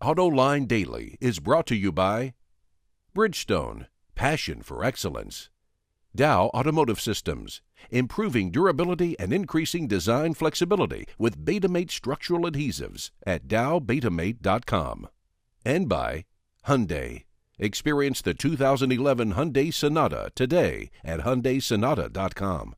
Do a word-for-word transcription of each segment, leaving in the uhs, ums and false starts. AutoLine Daily is brought to you by Bridgestone, passion for excellence; Dow Automotive Systems, improving durability and increasing design flexibility with Betamate structural adhesives at dow betamate dot com; and by Hyundai. Experience the two thousand eleven Hyundai Sonata today at hyundai sonata dot com.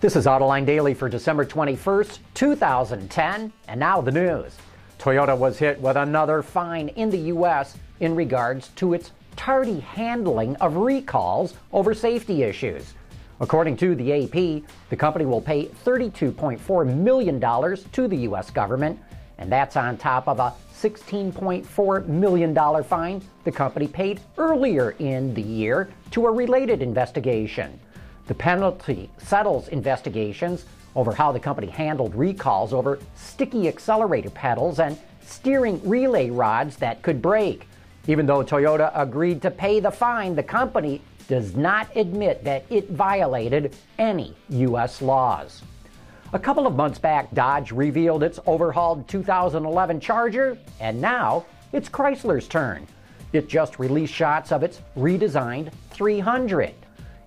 This is AutoLine Daily for December twenty-first, two thousand ten, and now the news. Toyota was hit with another fine in the U S in regards to its tardy handling of recalls over safety issues. According to the A P, the company will pay thirty-two point four million dollars to the U S government, and that's on top of a sixteen point four million dollars fine the company paid earlier in the year to a related investigation. The penalty settles investigations over how the company handled recalls over sticky accelerator pedals and steering relay rods that could break. Even though Toyota agreed to pay the fine, the company does not admit that it violated any U S laws. A couple of months back, Dodge revealed its overhauled two thousand eleven Charger, and now it's Chrysler's turn. It just released shots of its redesigned three hundred.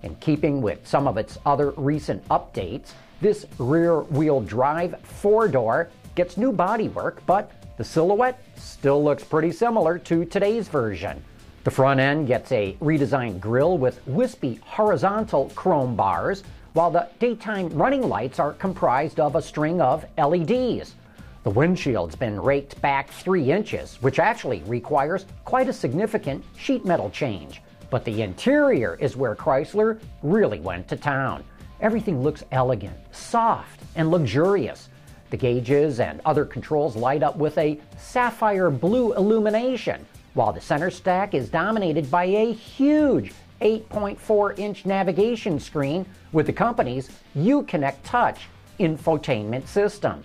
In keeping with some of its other recent updates, this rear-wheel drive four-door gets new bodywork, but the silhouette still looks pretty similar to today's version. The front end gets a redesigned grille with wispy horizontal chrome bars, while the daytime running lights are comprised of a string of L E Ds. The windshield's been raked back three inches, which actually requires quite a significant sheet metal change. But the interior is where Chrysler really went to town. Everything looks elegant, soft, and luxurious. The gauges and other controls light up with a sapphire blue illumination, while the center stack is dominated by a huge eight point four inch navigation screen with the company's UConnect Touch infotainment system.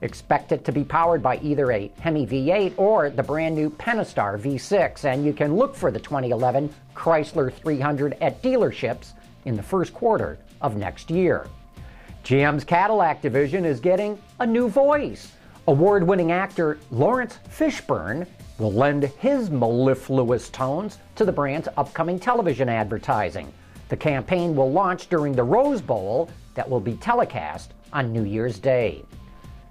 Expect it to be powered by either a Hemi V eight or the brand new Pentastar V six, and you can look for the twenty eleven Chrysler three hundred at dealerships in the first quarter of next year. G M's Cadillac division is getting a new voice. Award-winning actor Lawrence Fishburne will lend his mellifluous tones to the brand's upcoming television advertising. The campaign will launch during the Rose Bowl that will be telecast on New Year's Day.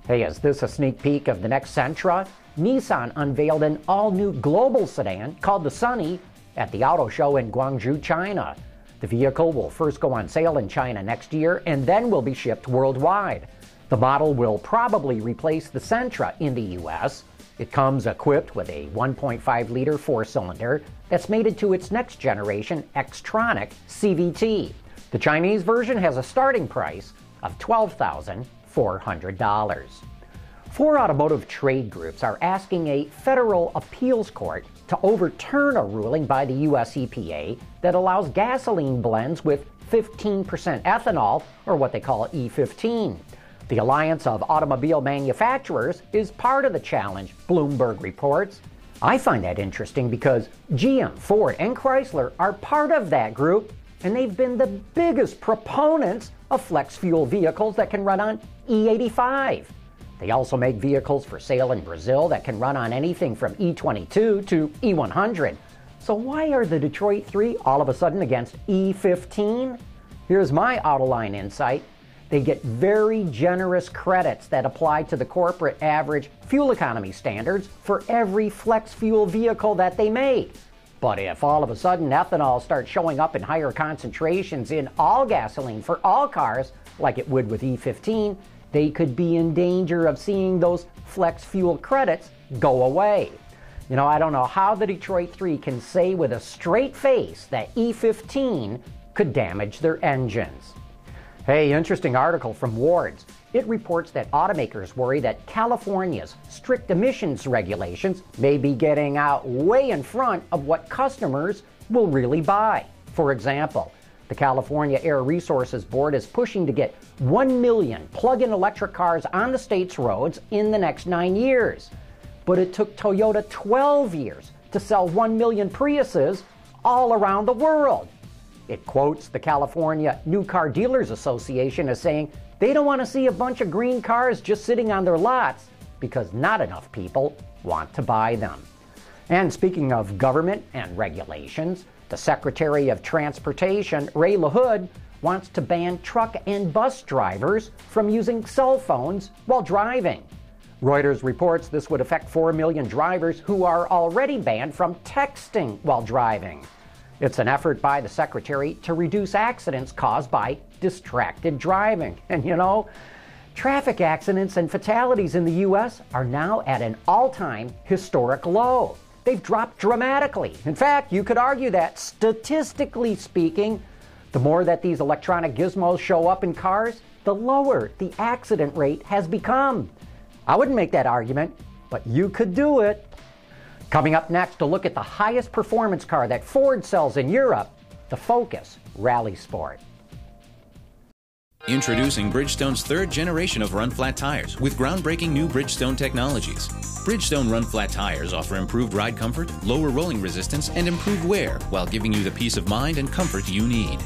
Hey, is this a sneak peek of the next Sentra? Nissan unveiled an all-new global sedan called the Sunny at the auto show in Guangzhou, China. The vehicle will first go on sale in China next year and then will be shipped worldwide. The model will probably replace the Sentra in the U S. It comes equipped with a one point five liter four-cylinder that's mated to its next generation Xtronic C V T. The Chinese version has a starting price of twelve thousand four hundred dollars. Four automotive trade groups are asking a federal appeals court to overturn a ruling by the U S E P A that allows gasoline blends with fifteen percent ethanol, or what they call E fifteen. The Alliance of Automobile Manufacturers is part of the challenge, Bloomberg reports. I find that interesting because G M, Ford, and Chrysler are part of that group, and they've been the biggest proponents of flex fuel vehicles that can run on E eighty-five. They also make vehicles for sale in Brazil that can run on anything from E twenty-two to E one hundred. So why are the Detroit Three all of a sudden against E fifteen? Here's my AutoLine insight. They get very generous credits that apply to the corporate average fuel economy standards for every flex fuel vehicle that they make. But if all of a sudden ethanol starts showing up in higher concentrations in all gasoline for all cars, like it would with E fifteen, they could be in danger of seeing those flex fuel credits go away. You know, I don't know how the Detroit Three can say with a straight face that E fifteen could damage their engines. Hey, interesting article from Ward's. It reports that automakers worry that California's strict emissions regulations may be getting out way in front of what customers will really buy. For example, the California Air Resources Board is pushing to get one million plug-in electric cars on the state's roads in the next nine years. But it took Toyota twelve years to sell one million Priuses all around the world. It quotes the California New Car Dealers Association as saying they don't want to see a bunch of green cars just sitting on their lots. because not enough people want to buy them. And speaking of government and regulations, the Secretary of Transportation, Ray LaHood, wants to ban truck and bus drivers from using cell phones while driving. Reuters reports this would affect four million drivers who are already banned from texting while driving. It's an effort by the Secretary to reduce accidents caused by distracted driving. And you know, traffic accidents and fatalities in the U S are now at an all-time historic low. They've dropped dramatically. In fact, you could argue that, statistically speaking, the more that these electronic gizmos show up in cars, the lower the accident rate has become. I wouldn't make that argument, but you could do it. Coming up next, a look at the highest performance car that Ford sells in Europe, the Focus Rally Sport. Introducing Bridgestone's third generation of run-flat tires with groundbreaking new Bridgestone technologies. Bridgestone run-flat tires offer improved ride comfort, lower rolling resistance, and improved wear while giving you the peace of mind and comfort you need.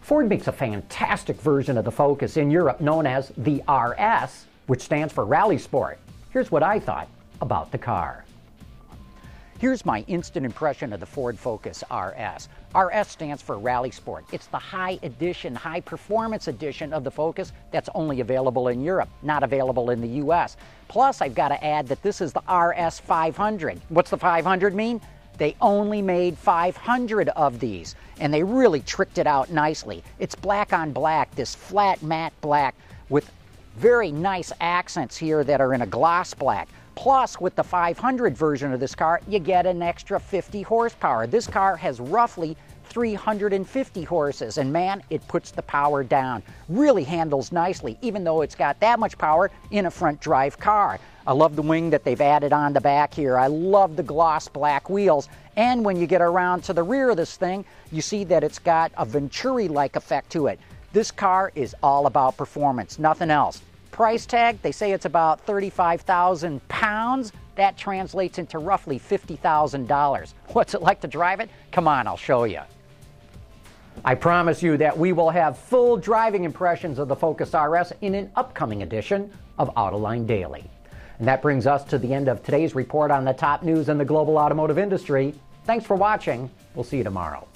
Ford makes a fantastic version of the Focus in Europe known as the R S, which stands for Rally Sport. Here's what I thought about the car. Here's my instant impression of the Ford Focus R S. R S stands for Rally Sport. It's the high edition, high performance edition of the Focus that's only available in Europe, not available in the U S. Plus, I've got to add that this is the R S five hundred. What's the five hundred mean? They only made five hundred of these, and they really tricked it out nicely. It's black on black, this flat matte black with very nice accents here that are in a gloss black. Plus, with the five hundred version of this car, you get an extra fifty horsepower. This car has roughly three hundred fifty horses, and man, it puts the power down. Really handles nicely, even though it's got that much power in a front drive car. I love the wing that they've added on the back here. I love the gloss black wheels. And when you get around to the rear of this thing, you see that it's got a Venturi-like effect to it. This car is all about performance, nothing else. Price tag, they say it's about thirty-five thousand pounds. That translates into roughly fifty thousand dollars. What's it like to drive it? Come on, I'll show you. I promise you that we will have full driving impressions of the Focus R S in an upcoming edition of AutoLine Daily. And that brings us to the end of today's report on the top news in the global automotive industry. Thanks for watching. We'll see you tomorrow.